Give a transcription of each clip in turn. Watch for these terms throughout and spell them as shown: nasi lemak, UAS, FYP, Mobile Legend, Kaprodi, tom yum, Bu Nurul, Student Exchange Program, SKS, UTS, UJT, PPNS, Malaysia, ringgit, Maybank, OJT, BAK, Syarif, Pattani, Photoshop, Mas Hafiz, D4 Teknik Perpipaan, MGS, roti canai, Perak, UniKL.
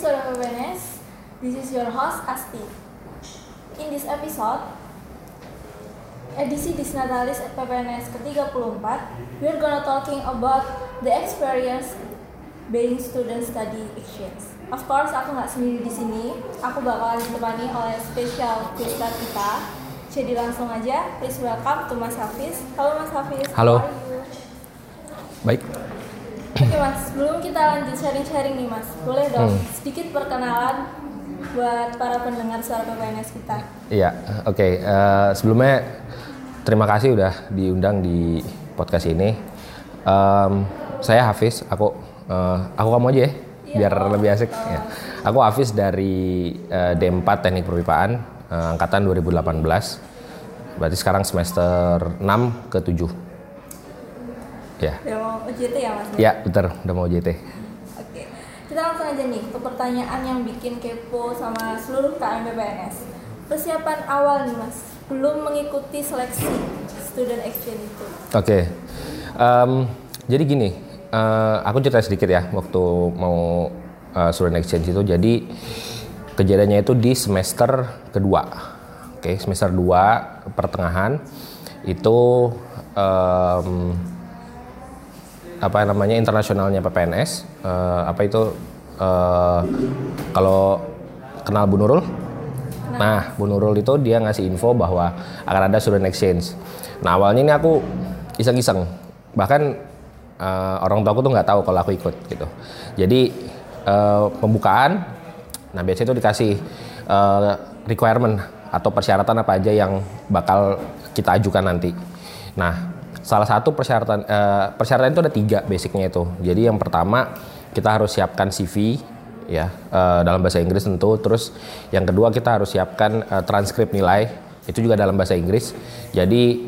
Student PPNS. This is your host Asti. In this episode, edisi Disnatalis PPNS ke-34, we're gonna talking about the experience being student study exchange. Of course, aku nggak sendiri di sini. Aku bakalan ditemani oleh special guest kita. Jadi langsung aja, please welcome to Mas Hafiz. Halo Mas Hafiz. Halo. Baik. Oke Mas, sebelum kita lanjut sharing-sharing nih Mas, boleh dong sedikit perkenalan buat para pendengar suara PPNS kita. Iya, oke. Sebelumnya terima kasih udah diundang di podcast ini. Saya Hafiz, aku kamu aja ya, biar lebih asik. Ya. Aku Hafiz dari D4 Teknik Perpipaan, angkatan 2018. Berarti sekarang semester 6 ke 7. Ya. Udah mau UJT ya Mas? Ya, betul. Udah mau UJT. Oke. Kita langsung aja nih ke pertanyaan yang bikin kepo sama seluruh KM PPNS. Persiapan awal nih Mas, belum mengikuti seleksi student exchange itu. Oke. Jadi gini, aku cerita sedikit ya waktu mau student exchange itu. Jadi kejadiannya itu di semester kedua. Oke, semester 2 pertengahan itu internasionalnya PPNS, kalau kenal Bu Nurul? Nah, Bu Nurul itu dia ngasih info bahwa akan ada student exchange. Nah, awalnya ini aku iseng-iseng, bahkan orang tua aku tuh nggak tahu kalau aku ikut gitu. Jadi pembukaan, nah biasanya itu dikasih requirement atau persyaratan apa aja yang bakal kita ajukan nanti. Nah, salah satu persyaratan itu ada 3 basicnya itu. Jadi yang pertama kita harus siapkan CV ya, dalam bahasa Inggris tentu. Terus yang kedua kita harus siapkan transkrip nilai, itu juga dalam bahasa Inggris. Jadi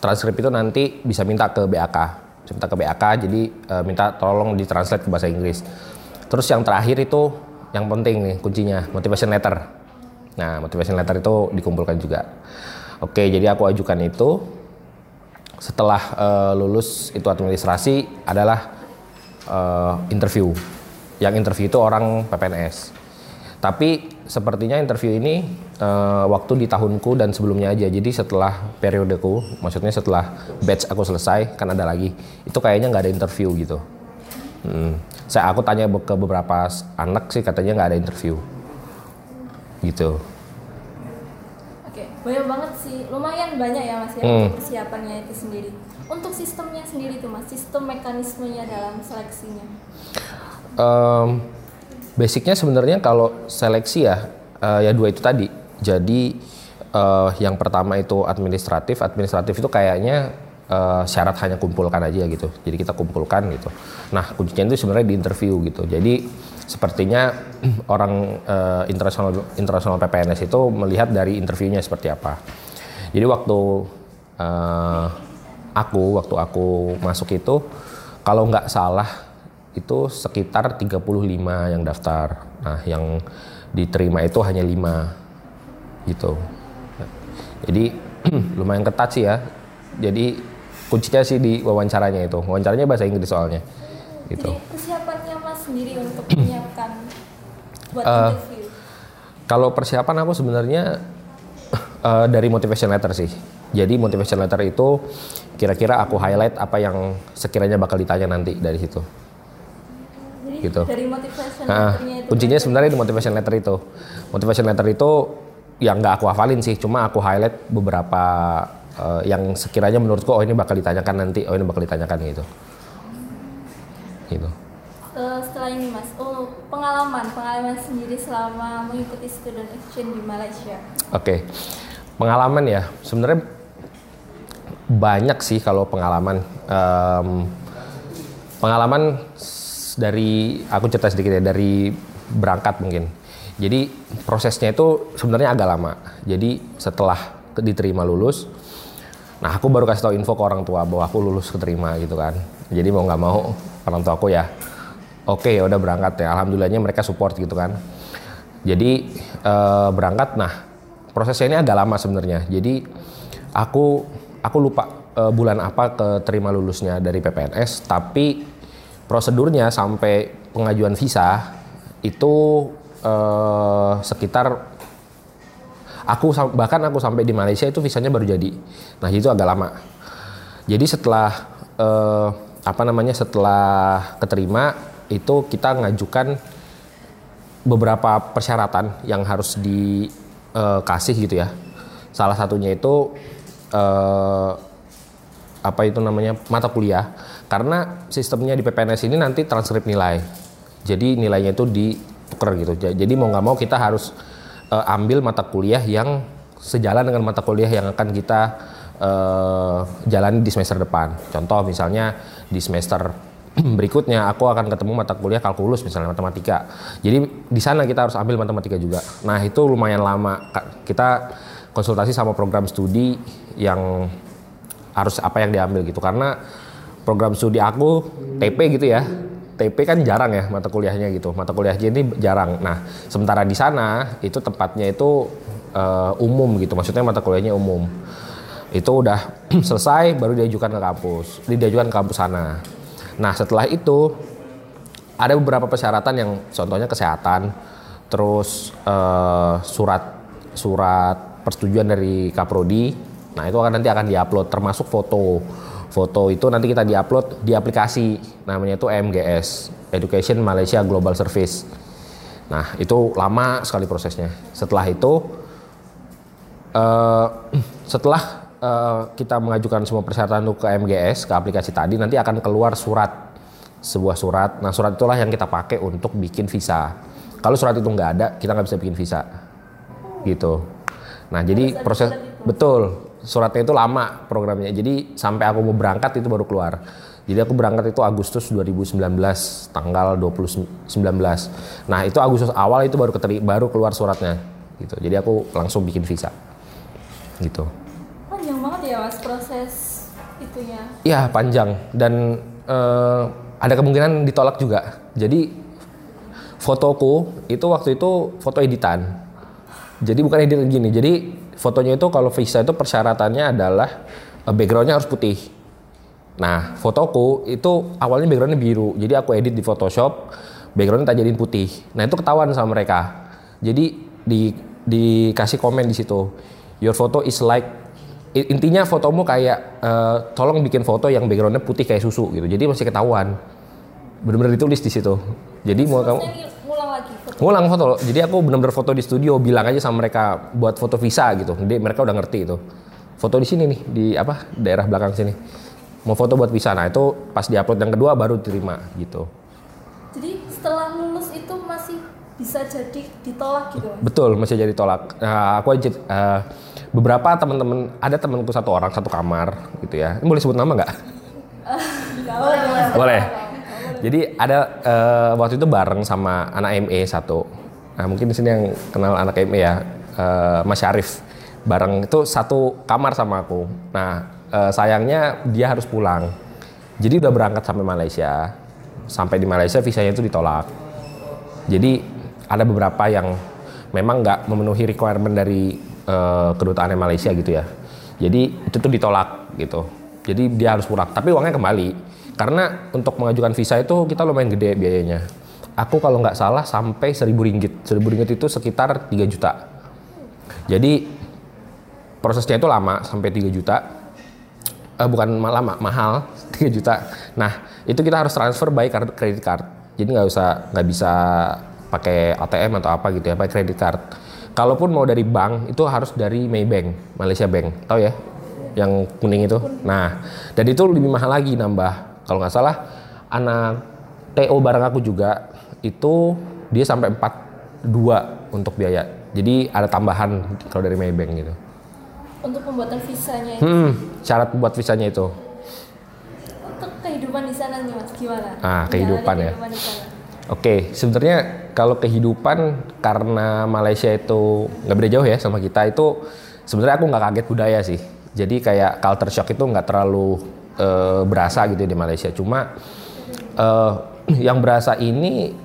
transkrip itu nanti bisa minta ke BAK. Jadi minta tolong ditranslate ke bahasa Inggris. Terus yang terakhir itu yang penting nih kuncinya, motivation letter. Nah, motivation letter itu dikumpulkan juga. Oke, jadi aku ajukan itu. Setelah lulus itu administrasi adalah interview. Yang interview itu orang PPNS. Tapi sepertinya interview ini waktu di tahunku dan sebelumnya aja. Jadi setelah periodeku, maksudnya setelah batch aku selesai, kan ada lagi. Itu kayaknya nggak ada interview gitu. Aku tanya ke beberapa anak sih, katanya nggak ada interview. Gitu. Banyak banget sih, lumayan banyak ya Mas ya untuk persiapannya itu sendiri. Untuk sistemnya sendiri tuh Mas, sistem mekanismenya dalam seleksinya. Basicnya sebenarnya kalau seleksi ya, ya 2 itu tadi. Jadi yang pertama itu administratif. Administratif itu kayaknya syarat hanya kumpulkan aja gitu. Jadi kita kumpulkan gitu. Nah kuncinya itu sebenarnya di interview gitu. Jadi sepertinya orang internasional PPNS itu melihat dari interviewnya seperti apa. Jadi waktu aku masuk itu kalau nggak salah itu sekitar 35 yang daftar. Nah, yang diterima itu hanya 5 gitu. Jadi lumayan ketat sih ya. Jadi kuncinya sih di wawancaranya itu. Wawancaranya bahasa Inggris soalnya. Gitu. Jadi persiapannya Mas sendiri untuk menyiapkan buat interview? Kalau persiapan aku sebenarnya dari motivation letter sih. Jadi motivation letter itu kira-kira aku highlight apa yang sekiranya bakal ditanya nanti dari situ. Jadi gitu. Dari motivation letternya itu? Kuncinya sebenarnya di motivation letter itu. Motivation letter itu yang nggak aku hafalin sih, cuma aku highlight beberapa yang sekiranya menurutku ini bakal ditanyakan nanti, ini bakal ditanyakan gitu. Gitu. Setelah ini Mas, pengalaman sendiri selama mengikuti student exchange di Malaysia. Oke. Pengalaman ya, sebenarnya banyak sih kalau pengalaman. Pengalaman dari aku cerita sedikit ya, dari berangkat mungkin. Jadi prosesnya itu sebenarnya agak lama. Jadi setelah diterima lulus, nah aku baru kasih tahu info ke orang tua bahwa aku lulus keterima gitu kan. Jadi mau nggak mau orang tua aku ya oke ya udah berangkat ya. Alhamdulillahnya mereka support gitu kan. Jadi berangkat. Nah prosesnya ini agak lama sebenarnya. Jadi aku lupa bulan apa keterima lulusnya dari PPNS. Tapi prosedurnya sampai pengajuan visa itu sekitar, bahkan aku sampai di Malaysia itu visanya baru jadi. Nah itu agak lama. Jadi setelah setelah keterima itu kita ngajukan beberapa persyaratan yang harus dikasih gitu ya. Salah satunya itu mata kuliah, karena sistemnya di PPNS ini nanti transkrip nilai, jadi nilainya itu ditukar gitu. Jadi mau nggak mau kita harus ambil mata kuliah yang sejalan dengan mata kuliah yang akan kita jalani di semester depan. Contoh misalnya di semester berikutnya aku akan ketemu mata kuliah kalkulus misalnya, matematika. Jadi di sana kita harus ambil matematika juga. Nah itu lumayan lama. Kita konsultasi sama program studi yang harus apa yang diambil gitu. Karena program studi aku TP gitu ya. TP kan jarang ya mata kuliahnya gitu. Mata kuliahnya ini jarang. Nah sementara di sana itu tempatnya itu umum gitu. Maksudnya mata kuliahnya umum. Itu udah selesai baru diajukan ke kampus. Diajukan ke kampus sana. Nah setelah itu ada beberapa persyaratan yang contohnya kesehatan, terus surat persetujuan dari Kaprodi. Nah itu akan nanti akan diupload, termasuk foto itu nanti kita diupload di aplikasi namanya itu MGS, Education Malaysia Global Service. Nah itu lama sekali prosesnya. Setelah itu kita mengajukan semua persyaratan untuk ke MGS, ke aplikasi tadi, nanti akan keluar sebuah surat. Nah surat itulah yang kita pakai untuk bikin visa. Kalau surat itu nggak ada, kita nggak bisa bikin visa gitu. Nah jadi proses, betul, suratnya itu lama programnya. Jadi sampai aku mau berangkat itu baru keluar. Jadi aku berangkat itu Agustus 2019 tanggal 2019. Nah itu Agustus awal itu baru keluar suratnya gitu. Jadi aku langsung bikin visa gitu. Panjang banget ya Mas proses itunya. Iya panjang, dan ada kemungkinan ditolak juga. Jadi fotoku itu waktu itu foto editan. Jadi bukan edit gini. Jadi fotonya itu kalau visa itu persyaratannya adalah backgroundnya harus putih. Nah fotoku itu awalnya backgroundnya biru. Jadi aku edit di Photoshop, backgroundnya tak jadiin putih. Nah itu ketahuan sama mereka. Jadi dikasih komen di situ. Your photo is like, intinya fotomu kayak tolong bikin foto yang backgroundnya putih kayak susu gitu. Jadi masih ketahuan, benar-benar ditulis di situ. Jadi mau kamu ngulang foto. Jadi aku benar-benar foto di studio, bilang aja sama mereka buat foto visa gitu. Jadi mereka udah ngerti itu. Foto di sini nih, di daerah belakang sini. Mau foto buat visa. Nah itu pas diupload yang kedua baru terima gitu. Jadi setelah lulus itu masih bisa jadi ditolak gitu? Betul, masih jadi tolak. Nah, aku aja. Beberapa teman-teman, ada temanku satu orang satu kamar gitu ya. Boleh sebut nama nggak? Boleh. Jadi ada waktu itu bareng sama anak ME satu. Nah mungkin di sini yang kenal anak ME ya, Mas Syarif. Bareng itu satu kamar sama aku. Nah sayangnya dia harus pulang. Jadi udah berangkat sampai Malaysia. Sampai di Malaysia visanya itu ditolak. Jadi ada beberapa yang memang nggak memenuhi requirement dari kedutaan Malaysia gitu ya. Jadi itu tuh ditolak gitu. Jadi dia harus pulang, tapi uangnya kembali. Karena untuk mengajukan visa itu kita lumayan gede biayanya. Aku kalau nggak salah sampai 1.000 ringgit. 1.000 ringgit itu sekitar 3 juta. Jadi prosesnya itu lama, sampai 3 juta. Bukan lama, mahal, 3 juta. Nah, itu kita harus transfer by credit card. Jadi nggak bisa pakai ATM atau apa gitu ya, pakai credit card. Kalaupun mau dari bank itu harus dari Maybank, Malaysia Bank, tahu ya, yang kuning itu. Nah, dan itu lebih mahal lagi nambah. Kalau nggak salah, anak TO bareng aku juga itu dia sampai 42 untuk biaya. Jadi ada tambahan kalau dari Maybank gitu. Untuk pembuatan visanya itu. Syarat membuat visanya itu. Untuk kehidupan di sana nih Mas, gimana? Ah, kehidupan ya. Oke, sebenarnya kalau kehidupan, karena Malaysia itu nggak beda jauh ya sama kita, itu sebenarnya aku nggak kaget budaya sih. Jadi kayak culture shock itu nggak terlalu berasa gitu di Malaysia. Cuma yang berasa ini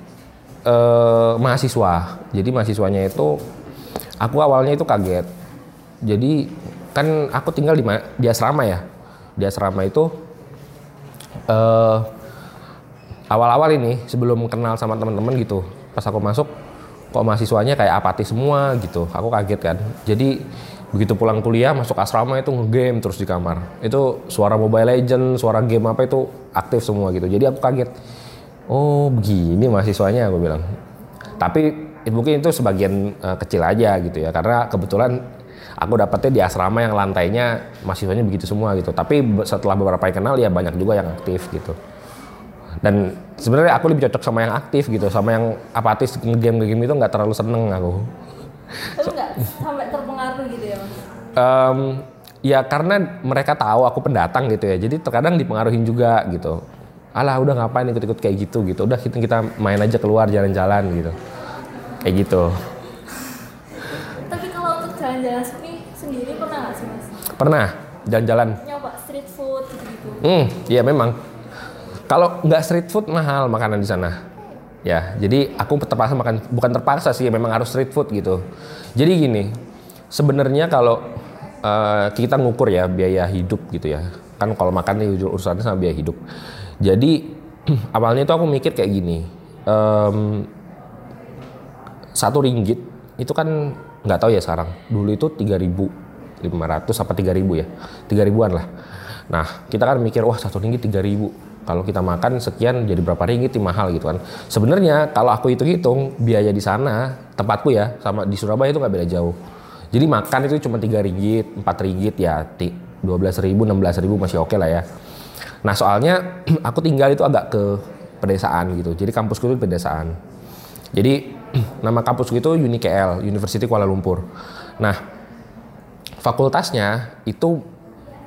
mahasiswa. Jadi mahasiswanya itu, aku awalnya itu kaget. Jadi kan aku tinggal di asrama ya. Di asrama itu awal-awal ini sebelum kenal sama teman-teman gitu, Pas aku masuk, kok mahasiswanya kayak apatis semua gitu. Aku kaget kan. Jadi begitu pulang kuliah masuk asrama itu ngegame terus di kamar. Itu suara Mobile Legend, suara game apa itu aktif semua gitu. Jadi aku kaget. Oh, begini mahasiswanya, aku bilang. Tapi mungkin itu sebagian kecil aja gitu ya. Karena kebetulan aku dapetnya di asrama yang lantainya mahasiswanya begitu semua gitu. Tapi setelah beberapa yang kenal ya banyak juga yang aktif gitu. Dan sebenarnya aku lebih cocok sama yang aktif gitu, sama yang apatis game-game itu nggak terlalu seneng aku. Terus nggak sampai terpengaruh gitu ya Mas? Ya karena mereka tahu aku pendatang gitu ya, jadi terkadang dipengaruhin juga gitu. Alah udah ngapain ikut-ikut kayak gitu gitu, udah kita main aja keluar jalan-jalan gitu, kayak gitu. Tapi kalau untuk jalan-jalan sendiri pernah nggak sih Mas? Pernah, jalan-jalan. Nyoba street food gitu. Iya memang. Kalau nggak street food mahal makanan di sana, ya. Jadi aku terpaksa makan, bukan terpaksa sih, memang harus street food gitu. Jadi gini, sebenarnya kalau kita ngukur ya biaya hidup gitu ya, kan kalau makan urusannya sama biaya hidup. Jadi awalnya itu aku mikir kayak gini, 1 ringgit itu kan nggak tahu ya sekarang. Dulu itu 3.500 apa 3.000 ya, 3.000-an lah. Nah kita kan mikir wah 1 ringgit 3.000. Kalau kita makan sekian jadi berapa ringgit mahal gitu kan. Sebenarnya kalau aku hitung-hitung biaya di sana tempatku ya sama di Surabaya itu nggak beda jauh. Jadi makan itu cuma 3 ringgit, 4 ringgit ya 12.000, 16.000 masih oke lah ya. Nah soalnya aku tinggal itu agak ke pedesaan gitu. Jadi kampusku itu pedesaan. Jadi nama kampusku itu UniKL, University Kuala Lumpur. Nah fakultasnya itu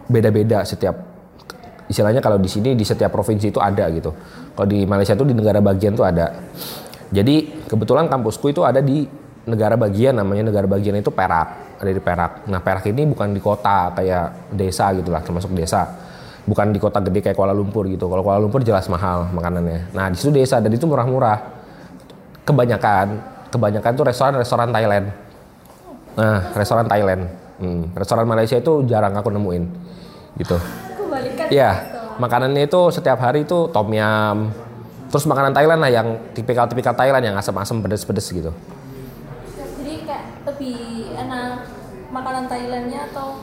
beda-beda setiap istilahnya kalau di sini di setiap provinsi itu ada gitu. Kalau di Malaysia itu di negara bagian itu ada. Jadi kebetulan kampusku itu ada di negara bagian, namanya negara bagian itu Perak, ada di Perak. Nah Perak ini bukan di kota kayak desa gitu lah, termasuk desa. Bukan di kota gede kayak Kuala Lumpur gitu. Kalau Kuala Lumpur jelas mahal makanannya. Nah di situ desa dan itu murah-murah. Kebanyakan itu restoran Thailand. Nah restoran Thailand, restoran Malaysia itu jarang aku nemuin gitu. Iya, makanannya itu setiap hari itu tom yum. Terus makanan Thailand lah yang tipikal-tipikal Thailand yang asam-asam pedes-pedes gitu. Jadi kayak lebih enak makanan Thailandnya atau?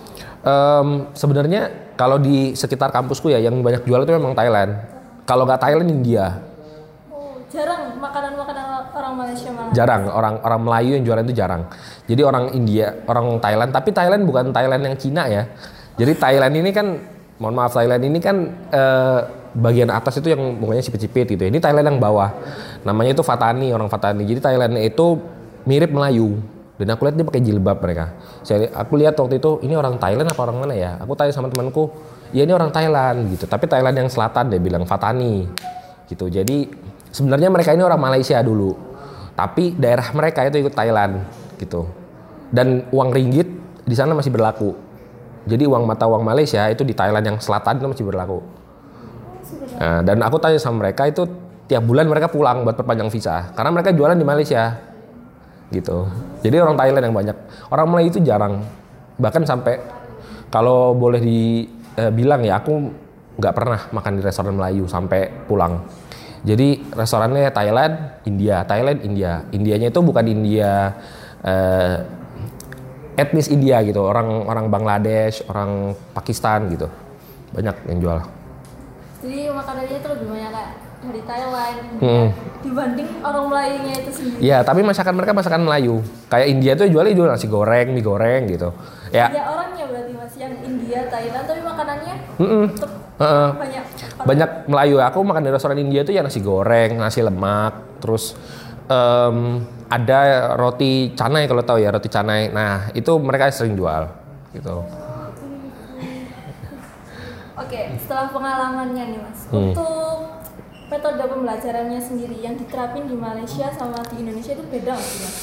Sebenarnya kalau di sekitar kampusku ya yang banyak jual itu memang Thailand. Kalau nggak Thailand India. Oh, jarang makanan-makanan orang Malaysia malah. Jarang, orang Melayu yang jualan itu jarang. Jadi orang India, orang Thailand. Tapi Thailand bukan Thailand yang Cina ya. Jadi Thailand ini kan mohon maaf Thailand ini kan bagian atas itu yang bunganya sipit-sipit gitu. Ini Thailand yang bawah. Namanya itu Pattani, orang Pattani. Jadi Thailand itu mirip Melayu. Dan aku lihat dia pakai jilbab mereka. Aku lihat waktu itu ini orang Thailand apa orang mana ya? Aku tanya sama temanku, "Ya ini orang Thailand" gitu. Tapi Thailand yang selatan dia bilang Pattani. Gitu. Jadi sebenarnya mereka ini orang Malaysia dulu. Tapi daerah mereka itu ikut Thailand gitu. Dan uang ringgit di sana masih berlaku. Jadi uang Malaysia itu di Thailand yang selatan itu masih berlaku. Nah, dan aku tanya sama mereka itu tiap bulan mereka pulang buat perpanjang visa. Karena mereka jualan di Malaysia. Gitu. Jadi orang Thailand yang banyak. Orang Melayu itu jarang. Bahkan sampai kalau boleh dibilang ya aku nggak pernah makan di restoran Melayu sampai pulang. Jadi restorannya Thailand, India. Indianya itu bukan India etnis India gitu, orang Bangladesh, orang Pakistan gitu, banyak yang jual. Jadi makanannya itu lebih banyak kayak dari Thailand dibanding orang Melayunya itu sendiri. Iya, tapi masakan Melayu. Kayak India tuh jual nasi goreng, mie goreng gitu. Ya. Ada orangnya berarti Mas yang India, Thailand, tapi makanannya banyak Melayu. Aku makan di restoran India tuh ya nasi goreng, nasi lemak, terus ada roti canai kalau tahu ya roti canai. Nah itu mereka sering jual gitu. Oke, setelah pengalamannya nih Mas, untuk metode pembelajarannya sendiri yang diterapin di Malaysia sama di Indonesia itu beda nggak sih Mas?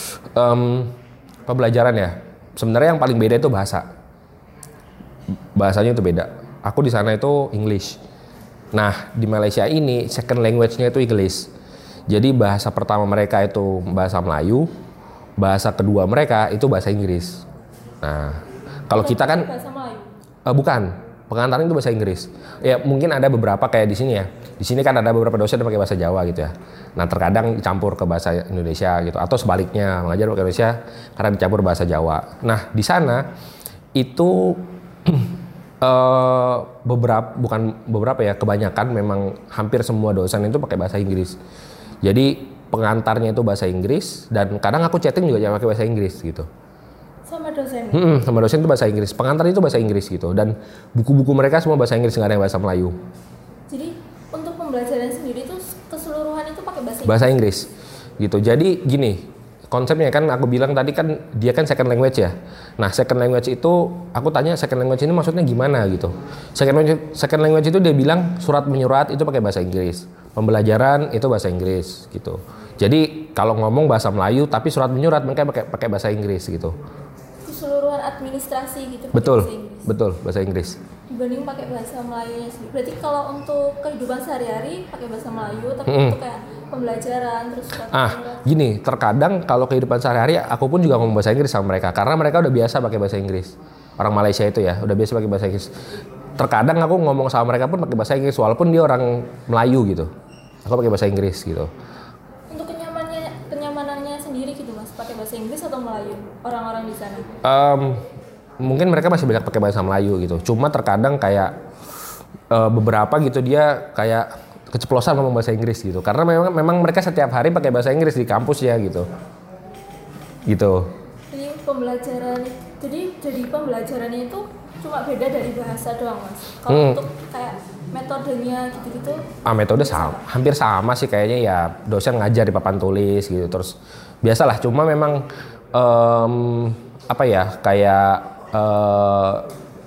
Pembelajaran ya, sebenarnya yang paling beda itu bahasanya itu beda. Aku di sana itu English. Nah di Malaysia ini second language-nya itu English. Jadi bahasa pertama mereka itu bahasa Melayu, bahasa kedua mereka itu bahasa Inggris. Nah, kalau kita kan bahasa Melayu. Bukan. Pengantarnya itu bahasa Inggris. Ya mungkin ada beberapa kayak di sini ya. Di sini kan ada beberapa dosen yang pakai bahasa Jawa gitu ya. Nah terkadang dicampur ke bahasa Indonesia gitu. Atau sebaliknya mengajar bahasa Indonesia karena dicampur bahasa Jawa. Nah di sana itu kebanyakan memang hampir semua dosen itu pakai bahasa Inggris. Jadi pengantarnya itu bahasa Inggris dan kadang aku chatting juga pakai bahasa Inggris gitu. Sama dosen? Sama dosen itu bahasa Inggris, pengantar itu bahasa Inggris gitu, dan buku-buku mereka semua bahasa Inggris, nggak ada yang bahasa Melayu. Jadi untuk pembelajaran sendiri itu keseluruhan itu pakai bahasa Inggris? Bahasa Inggris gitu, jadi gini, konsepnya kan aku bilang tadi kan dia kan second language ya. Nah second language itu, aku tanya second language ini maksudnya gimana gitu. Second language itu dia bilang surat menyurat itu pakai bahasa Inggris, pembelajaran itu bahasa Inggris gitu. Jadi kalau ngomong bahasa Melayu tapi surat menyurat mereka pakai bahasa Inggris gitu. Keseluruhan administrasi gitu. Betul, bahasa Inggris. Dibanding pakai bahasa Melayunya sendiri. Berarti kalau untuk kehidupan sehari-hari pakai bahasa Melayu, tapi untuk kayak pembelajaran terus. Gini, terkadang kalau kehidupan sehari-hari aku pun juga ngomong bahasa Inggris sama mereka karena mereka udah biasa pakai bahasa Inggris. Orang Malaysia itu ya, udah biasa pakai bahasa Inggris. Terkadang aku ngomong sama mereka pun pakai bahasa Inggris walaupun dia orang Melayu gitu. Aku pakai bahasa Inggris gitu. Inggris atau Melayu orang-orang di sana? Mungkin mereka masih banyak pakai bahasa Melayu gitu. Cuma terkadang kayak beberapa gitu dia kayak keceplosan ngomong bahasa Inggris gitu. Karena memang mereka setiap hari pakai bahasa Inggris di kampus ya gitu. Gitu. Jadi pembelajarannya itu cuma beda dari bahasa doang Mas. Kalau untuk kayak metodenya gitu-gitu. Metode sama, hampir sama sih kayaknya ya, dosen ngajar di papan tulis gitu terus biasalah, cuma memang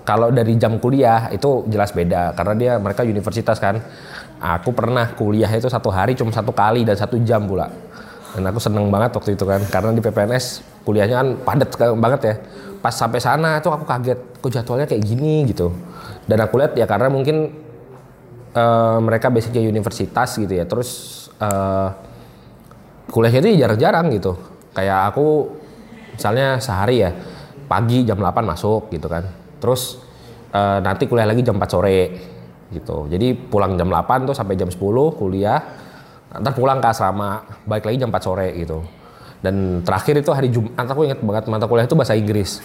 kalau dari jam kuliah itu jelas beda karena mereka universitas kan. Aku pernah kuliah itu satu hari cuma satu kali dan satu jam pula, dan aku seneng banget waktu itu kan karena di PPNS kuliahnya kan padat banget ya. Pas sampai sana tuh aku kaget, kok jadwalnya kayak gini gitu. Dan aku lihat ya karena mungkin mereka basicnya universitas gitu ya, terus kuliahnya itu jarang-jarang gitu. Kayak aku misalnya sehari ya, pagi jam 8 masuk gitu kan, terus nanti kuliah lagi jam 4 sore gitu. Jadi pulang jam 8 tuh sampai jam 10 kuliah, ntar pulang ke asrama, balik lagi jam 4 sore gitu. Dan terakhir itu hari Jumat, aku ingat banget mata kuliah itu bahasa Inggris.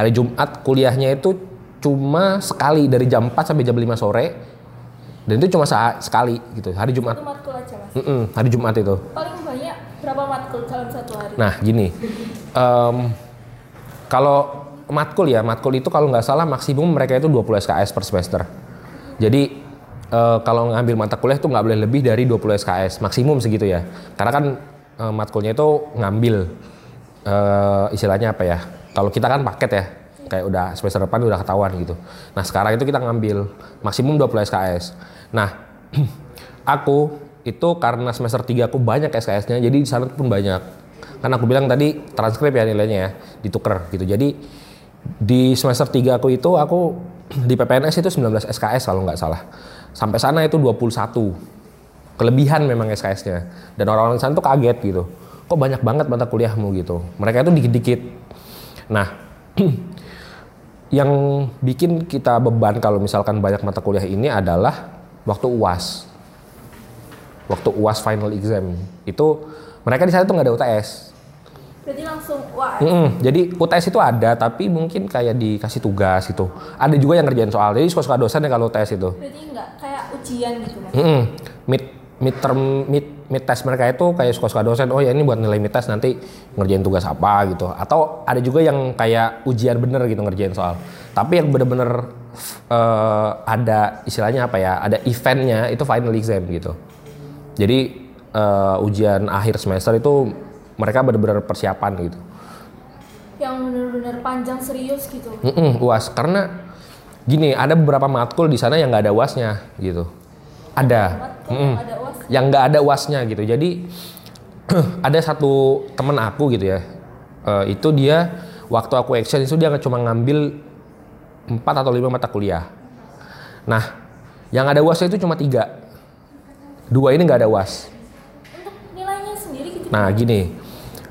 Hari Jumat kuliahnya itu cuma sekali dari jam 4 sampai jam 5 sore. Dan itu cuma sekali gitu, hari Jumat. Itu matkul aja Mas? Hari Jumat itu. Paling banyak berapa matkul dalam satu hari? Nah gini, kalau matkul itu kalau nggak salah maksimum mereka itu 20 SKS per semester. Jadi kalau ngambil mata kuliah itu nggak boleh lebih dari 20 SKS, maksimum segitu ya. Karena kan matkulnya itu ngambil istilahnya apa ya, kalau kita kan paket ya, kayak udah semester depan udah ketahuan gitu. Nah sekarang itu kita ngambil maksimum 20 SKS. Nah aku itu karena semester 3 aku banyak SKS nya jadi di sana pun banyak. Kan aku bilang tadi transkrip ya nilainya ya, dituker gitu. Jadi di semester 3 aku di PPNS itu 19 SKS kalau nggak salah. Sampai sana itu 21. Kelebihan memang SKS-nya, dan orang-orang sana tuh kaget gitu, kok banyak banget mata kuliahmu gitu. Mereka itu dikit-dikit. Nah, yang bikin kita beban kalau misalkan banyak mata kuliah ini adalah waktu UAS final exam itu mereka di sana tuh nggak ada UTS. Berarti langsung UAS. Jadi UTS itu ada tapi mungkin kayak dikasih tugas gitu. Ada juga yang ngerjain soal. Jadi suka-suka dosen ya kalau UTS itu. Berarti nggak kayak ujian gitu Mas? Mid test mereka itu kayak suka-suka dosen, oh ya ini buat nilai mid test nanti ngerjain tugas apa gitu. Atau ada juga yang kayak ujian bener gitu, ngerjain soal. Tapi yang bener-bener ada istilahnya apa ya, ada eventnya itu final exam gitu. Jadi ujian akhir semester itu mereka bener-bener persiapan gitu. Yang bener-bener panjang serius gitu. UAS, karena gini ada beberapa matkul di sana yang nggak ada UASnya gitu. Ada UAS. Yang nggak ada UASnya gitu. Jadi ada satu temen aku gitu ya, itu dia waktu aku exchange itu dia cuma ngambil 4 atau 5 mata kuliah. Nah yang ada UASnya itu cuma 3, 2 ini nggak ada UAS. Untuk nilainya sendiri gitu. Nah gini,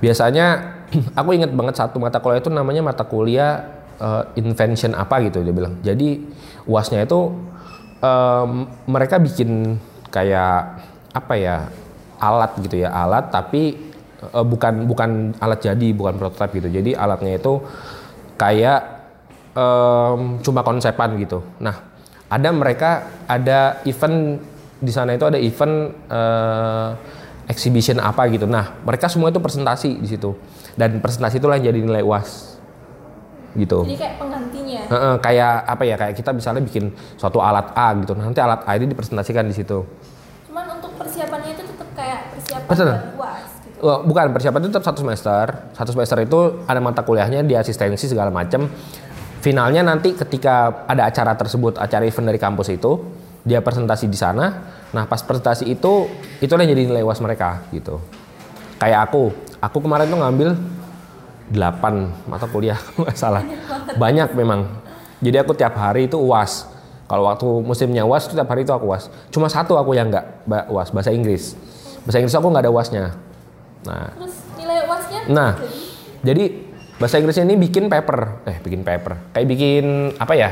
biasanya aku ingat banget satu mata kuliah itu namanya mata kuliah invention apa gitu dia bilang. Jadi UASnya itu mereka bikin kayak apa ya, alat gitu ya, alat tapi bukan alat jadi, bukan prototipe gitu. Jadi alatnya itu kayak cuma konsepan gitu. Nah, ada event di sana, itu ada event exhibition apa gitu. Nah, mereka semua itu presentasi di situ. Dan presentasi itulah yang jadi nilai UAS. Gitu. Jadi kayak penggantinya. Kayak apa ya? Kayak kita misalnya bikin suatu alat A gitu. Nanti alat A itu dipresentasikan di situ. Cuman untuk persiapannya itu tetap kayak persiapan UAS gitu. Bukan, persiapan itu tetap satu semester. Satu semester itu ada mata kuliahnya, di asistensi segala macam. Finalnya nanti ketika ada acara tersebut, acara event dari kampus itu, dia presentasi di sana. Nah, pas presentasi itu yang jadi nilai UAS mereka gitu. Kayak aku kemarin tuh ngambil 8 mata kuliah kalau nggak salah. Banyak memang. Jadi aku tiap hari itu UAS. Kalau waktu musimnya UAS itu tiap hari itu aku UAS. Cuma satu aku yang nggak UAS, bahasa Inggris. Bahasa Inggris aku nggak ada UASnya. Nah, terus nilai UASnya? Nah, jadi bahasa Inggris ini bikin paper. Kayak bikin apa ya?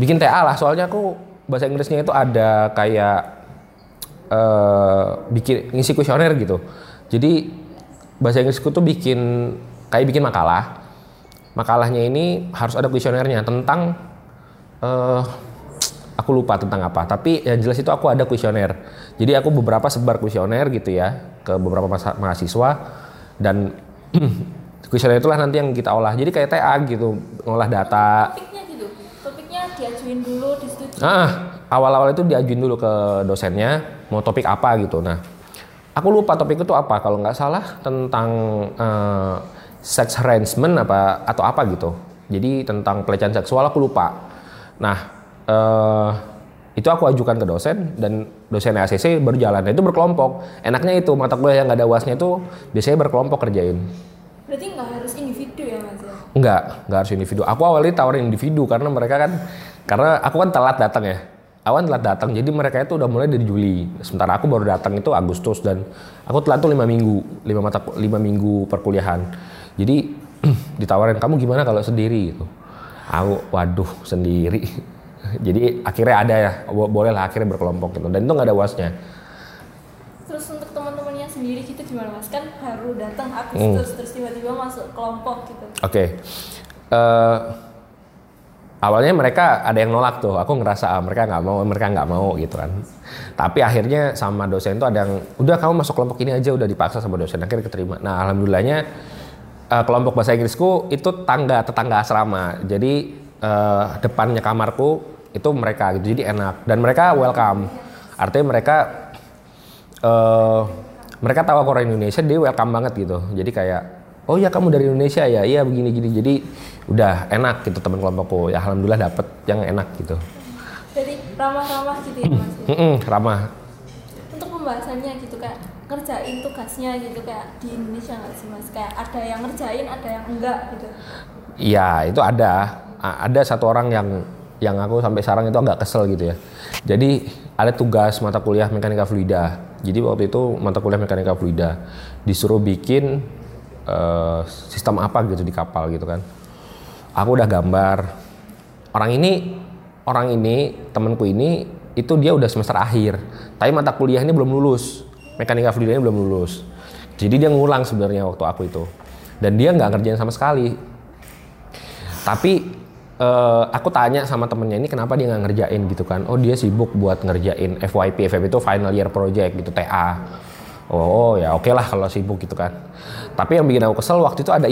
Bikin TA lah, soalnya aku bahasa Inggrisnya itu ada kayak bikin ngisi kuesioner gitu. Jadi bahasa Inggrisku tuh bikin makalah. Makalahnya ini harus ada kuesionernya tentang aku lupa tentang apa, tapi yang jelas itu aku ada kuesioner. Jadi aku beberapa sebar kuesioner gitu ya ke beberapa mahasiswa, dan kuesioner itulah nanti yang kita olah. Jadi kayak TA gitu, ngolah data. Diajuin dulu di situ. Awal-awal itu diajuin dulu ke dosennya, mau topik apa gitu. Nah, aku lupa topik itu apa, kalau nggak salah tentang sex harassment atau apa gitu. Jadi tentang pelecehan seksual, aku lupa. Nah, itu aku ajukan ke dosen, dan dosen ACC baru jalan. Itu berkelompok. Enaknya itu mata kuliah yang nggak ada UASnya itu biasanya berkelompok kerjain. Berarti nggak harus individu ya, Mas? Nggak harus individu. Aku awalnya tawarin individu karena karena aku kan telat datang ya. Awan telat datang, jadi mereka itu udah mulai dari Juli. Sementara aku baru datang itu Agustus, dan aku telat tuh 5 minggu perkuliahan. Jadi ditawarin, kamu gimana kalau sendiri gitu. Aku, waduh, sendiri. Jadi akhirnya ada ya, bolehlah akhirnya berkelompok gitu. Dan itu nggak ada UASnya. Terus untuk teman-teman yang sendiri gitu gimana, Mas? Kan baru datang Agustus, terus tiba-tiba masuk kelompok gitu. Oke. Awalnya mereka ada yang nolak tuh, aku ngerasa mereka nggak mau gitu kan. Tapi akhirnya sama dosen tuh ada yang, udah kamu masuk kelompok ini aja, udah dipaksa sama dosen, akhirnya keterima. Nah, alhamdulillahnya kelompok bahasa Inggrisku itu tetangga asrama, jadi depannya kamarku itu mereka gitu, jadi enak. Dan mereka welcome, artinya mereka tahu aku orang Indonesia, dia welcome banget gitu. Jadi kayak, oh ya kamu dari Indonesia ya, iya begini-gini. Jadi udah enak gitu teman kelompokku. Ya alhamdulillah dapet yang enak gitu. Jadi ramah-ramah gitu ya, Mas? Ramah. Untuk pembahasannya gitu, kayak ngerjain tugasnya gitu, kayak di Indonesia nggak sih, Mas? Kayak ada yang ngerjain, ada yang enggak gitu. Iya, itu ada. Ada satu orang yang aku sampai sekarang itu agak kesel gitu ya. Jadi ada tugas mata kuliah mekanika fluida. Jadi waktu itu mata kuliah mekanika fluida disuruh bikin sistem apa gitu di kapal gitu kan. Aku udah gambar. Orang ini temanku ini itu dia udah semester akhir, tapi mata kuliahnya belum lulus, mekanika fluidanya belum lulus. Jadi dia ngulang sebenarnya waktu aku itu, dan dia nggak ngerjain sama sekali. Tapi aku tanya sama temennya ini kenapa dia nggak ngerjain gitu kan. Oh, dia sibuk buat ngerjain FYP itu final year project gitu, TA. Oh ya oke lah kalau sibuk gitu kan. Tapi yang bikin aku kesel waktu itu ada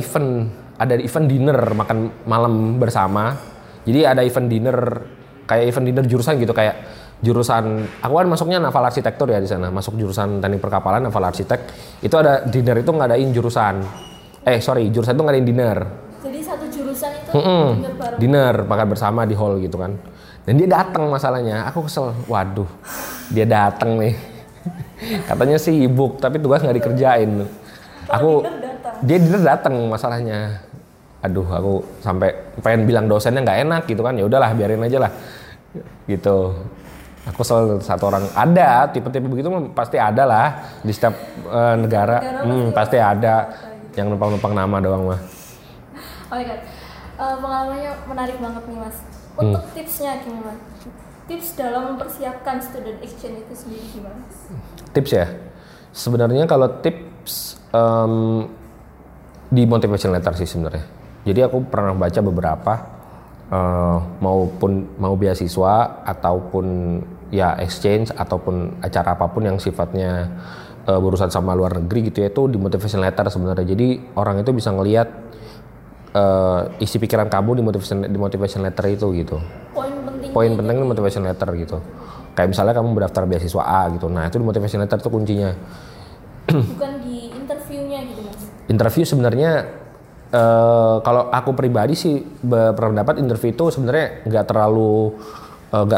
event dinner makan malam bersama. Jadi ada event dinner, kayak event dinner jurusan gitu, kayak jurusan aku kan masuknya naval arsitektur ya di sana, masuk jurusan teknik perkapalan naval arsitek. Itu ada dinner, itu ngadain jurusan. Jurusan itu ngadain dinner. Jadi satu jurusan itu dinner makan bersama di hall gitu kan. Dan dia datang masalahnya, aku kesel. Waduh, dia datang nih. Katanya sibuk tapi tugas nggak dikerjain. Dia dinner datang masalahnya. Aduh, aku sampai pengen bilang dosennya nggak enak gitu kan. Ya udahlah, biarin aja lah gitu. Aku selalu satu orang, ada tipe-tipe begitu pasti ada lah di setiap negara pasti ada yang numpang-numpang nama doang mah. Oh my God. pengalamannya menarik banget nih Mas. Untuk tipsnya gimana? Tips dalam mempersiapkan student exchange itu sendiri gimana? Tips ya? Sebenarnya kalau tips di motivation letter sih sebenarnya. Jadi aku pernah baca beberapa maupun beasiswa ataupun ya exchange ataupun acara apapun yang sifatnya berurusan sama luar negeri gitu ya, itu di motivation letter sebenarnya. Jadi orang itu bisa ngelihat isi pikiran kamu di motivation letter itu gitu. Poin penting di motivation letter gitu. Kayak misalnya kamu mendaftar beasiswa A gitu. Nah, itu di motivation letter tuh kuncinya. Bukan di interviewnya gitu Mas. Interview sebenarnya kalau aku pribadi sih berpendapat interview itu sebenarnya nggak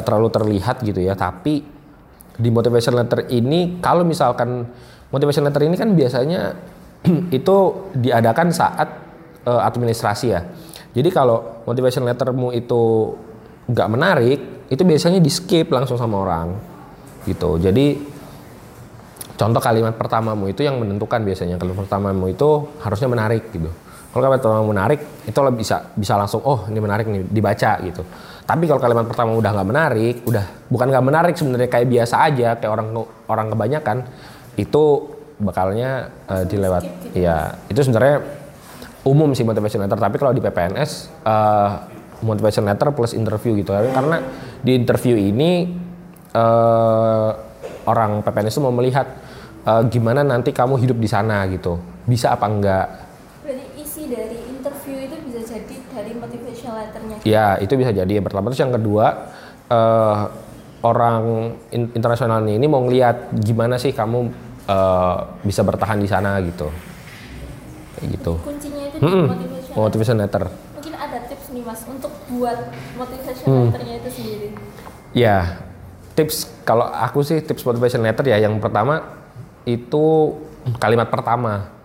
terlalu terlihat gitu ya, tapi di motivation letter ini kalau misalkan motivation letter ini kan biasanya itu diadakan saat administrasi ya. Jadi kalau motivation lettermu itu nggak menarik, itu biasanya di skip langsung sama orang gitu. Jadi contoh kalimat pertamamu itu yang menentukan biasanya. Kalimat pertamamu itu harusnya menarik gitu. Kalau kalimat pertama menarik, itu bisa langsung oh ini menarik nih, dibaca gitu. Tapi kalau kalimat pertama udah nggak menarik, sebenarnya kayak biasa aja, kayak orang kebanyakan itu bakalnya dilewat. Iya, itu sebenarnya umum sih motivation letter. Tapi kalau di PPNS motivation letter plus interview gitu, karena di interview ini orang PPNS itu mau melihat gimana nanti kamu hidup di sana gitu, bisa apa enggak. Dari interview itu bisa jadi dari motivation letternya. Ya itu bisa jadi yang pertama. Terus yang kedua orang internasional ini mau ngeliat gimana sih kamu bisa bertahan di sana gitu. Kayak gitu. Kuncinya itu di motivation letter. Mungkin ada tips nih Mas untuk buat motivation letternya itu sendiri. Ya tips kalau aku sih tips motivation letter ya yang pertama itu kalimat pertama.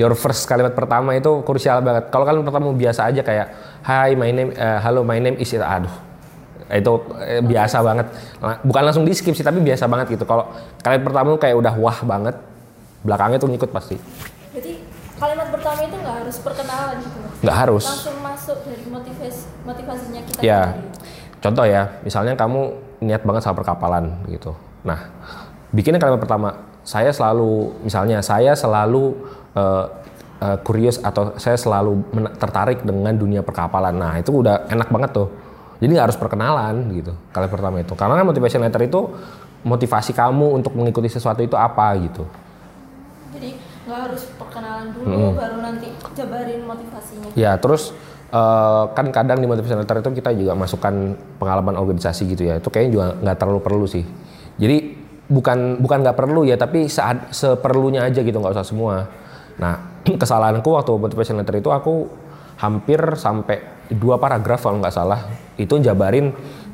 Your first kalimat pertama itu krusial banget. Kalau kalimat pertama biasa aja kayak hi my name hello my name is aduh. Itu biasa banget. Bukan langsung di skip sih tapi biasa banget gitu. Kalau kalimat pertama kayak udah wah banget, belakangnya tuh ngikut pasti. Jadi kalimat pertama itu enggak harus perkenalan gitu. Enggak harus. Langsung masuk dari motivasinya kita. Ya. Contoh ya, misalnya kamu niat banget sama perkapalan gitu. Nah, bikinnya kalimat pertama, saya selalu curious atau saya selalu tertarik dengan dunia perkapalan. Nah itu udah enak banget tuh, jadi nggak harus perkenalan gitu kalimat pertama itu, karena motivation letter itu motivasi kamu untuk mengikuti sesuatu itu apa gitu. Jadi nggak harus perkenalan dulu baru nanti jabarin motivasinya. Ya terus kan kadang di motivation letter itu kita juga masukkan pengalaman organisasi gitu ya, itu kayaknya juga nggak terlalu perlu sih. Jadi bukan nggak perlu ya, tapi seperlunya aja gitu, nggak usah semua. Nah kesalahanku waktu motivation letter itu aku hampir sampai 2 paragraf kalau nggak salah itu jabarin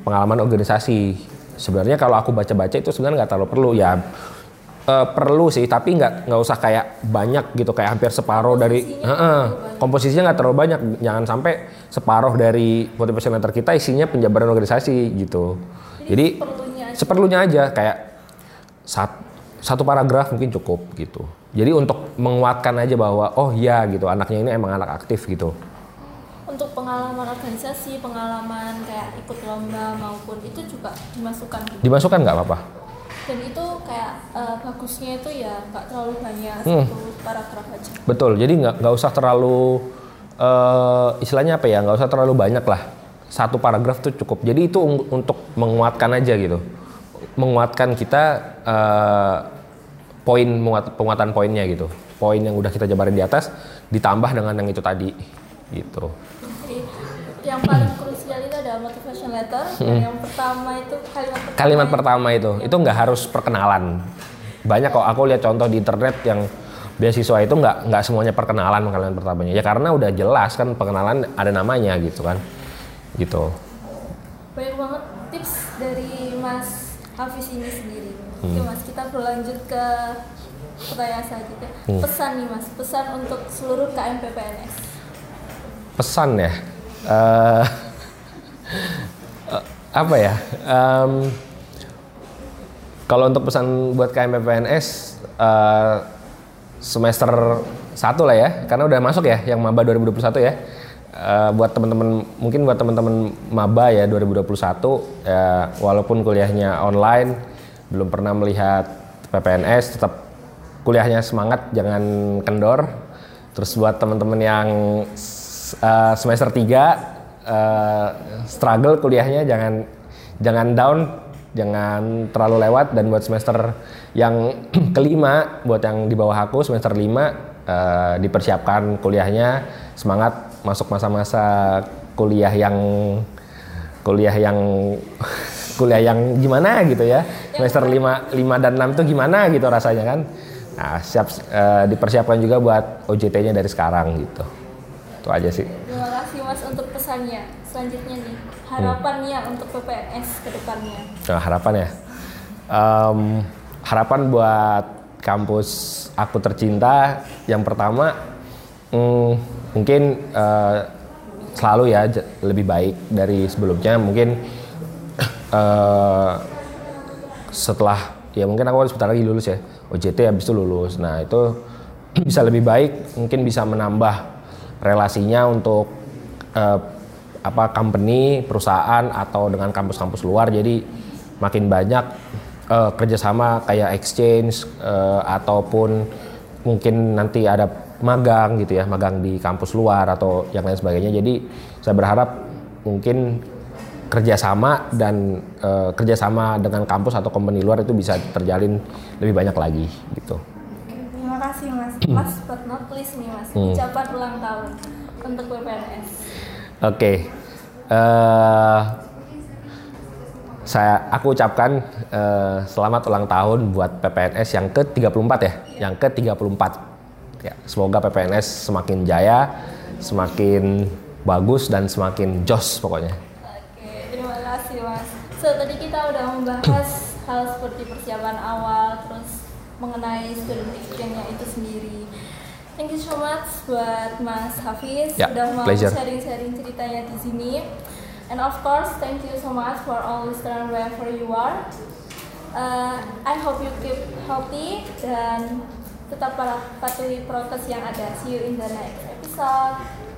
pengalaman organisasi. Sebenarnya kalau aku baca-baca itu sebenarnya nggak terlalu perlu ya, perlu sih tapi nggak usah kayak banyak gitu, kayak hampir separuh dari komposisinya nggak terlalu banyak. Jangan sampai separuh dari motivation letter kita isinya penjabaran organisasi gitu. Jadi seperlunya aja kayak satu paragraf mungkin cukup gitu. Jadi untuk menguatkan aja bahwa oh iya gitu, anaknya ini emang anak aktif gitu. Untuk pengalaman organisasi, pengalaman kayak ikut lomba maupun itu juga dimasukkan gitu. Dimasukkan nggak apa-apa. Dan itu kayak bagusnya itu ya nggak terlalu banyak, 1 paragraf aja. Betul, jadi nggak usah terlalu istilahnya apa ya, nggak usah terlalu banyak lah. 1 paragraf tuh cukup. Jadi itu untuk menguatkan aja gitu. Menguatkan kita penguatan poinnya gitu, poin yang udah kita jabarin di atas ditambah dengan yang itu tadi gitu. Jadi, yang paling krusial itu ada motivation letter yang pertama itu kalimat pertama itu nggak harus perkenalan banyak kok. Aku lihat contoh di internet yang beasiswa itu nggak semuanya perkenalan kalimat pertamanya ya, karena udah jelas kan perkenalan ada namanya gitu kan gitu. Banyak banget tips dari Mas Hafiz ini sendiri. Oke Mas, kita berlanjut ke pertanyaan selanjutnya. Pesan nih Mas, pesan untuk seluruh KM PPNS. Pesan ya? Apa ya? Kalau untuk pesan buat KM PPNS, semester satu lah ya, karena udah masuk ya yang maba 2021 ya. Buat teman-teman, mungkin buat teman-teman maba ya 2021, walaupun kuliahnya online, belum pernah melihat PPNS, tetap kuliahnya semangat, jangan kendor. Terus buat teman-teman yang semester 3 struggle kuliahnya, jangan down, jangan terlalu lewat. Dan buat semester yang kelima, buat yang di bawah aku semester 5, dipersiapkan kuliahnya, semangat masuk masa-masa kuliah yang gimana gitu ya. Semester 5 dan 6 tuh gimana gitu rasanya kan. Nah, dipersiapkan juga buat OJT-nya dari sekarang gitu. Itu aja sih. Terima kasih Mas untuk pesannya. Selanjutnya nih, harapannya untuk PPNS ke depannya. Nah, harapan ya. Harapan buat kampus aku tercinta yang pertama mungkin selalu ya lebih baik dari sebelumnya. Mungkin setelah ya mungkin aku sebentar lagi lulus ya, OJT habis itu lulus. Nah itu bisa lebih baik, mungkin bisa menambah relasinya untuk company, perusahaan atau dengan kampus-kampus luar. Jadi makin banyak kerjasama kayak exchange ataupun mungkin nanti ada magang gitu ya, magang di kampus luar atau yang lain sebagainya. Jadi saya berharap mungkin kerjasama dan kerjasama dengan kampus atau company luar itu bisa terjalin lebih banyak lagi gitu. Terima kasih Mas. Last but not least nih Mas, ucapan ulang tahun untuk PPNS. Oke. Aku ucapkan selamat ulang tahun buat PPNS yang ke-34 ya, yang ke-34. Ya, semoga PPNS semakin jaya, semakin bagus dan semakin jos pokoknya. Oke, terima kasih Mas. So, tadi kita udah membahas hal seperti persiapan awal, terus mengenai student exchange-nya itu sendiri. Thank you so much buat Mas Hafiz ya, udah mau sharing-sharing ceritanya di sini. And of course, thank you so much for all listeners wherever you are. I hope you keep healthy dan tetap patuhi prokes yang ada. See you in the next episode.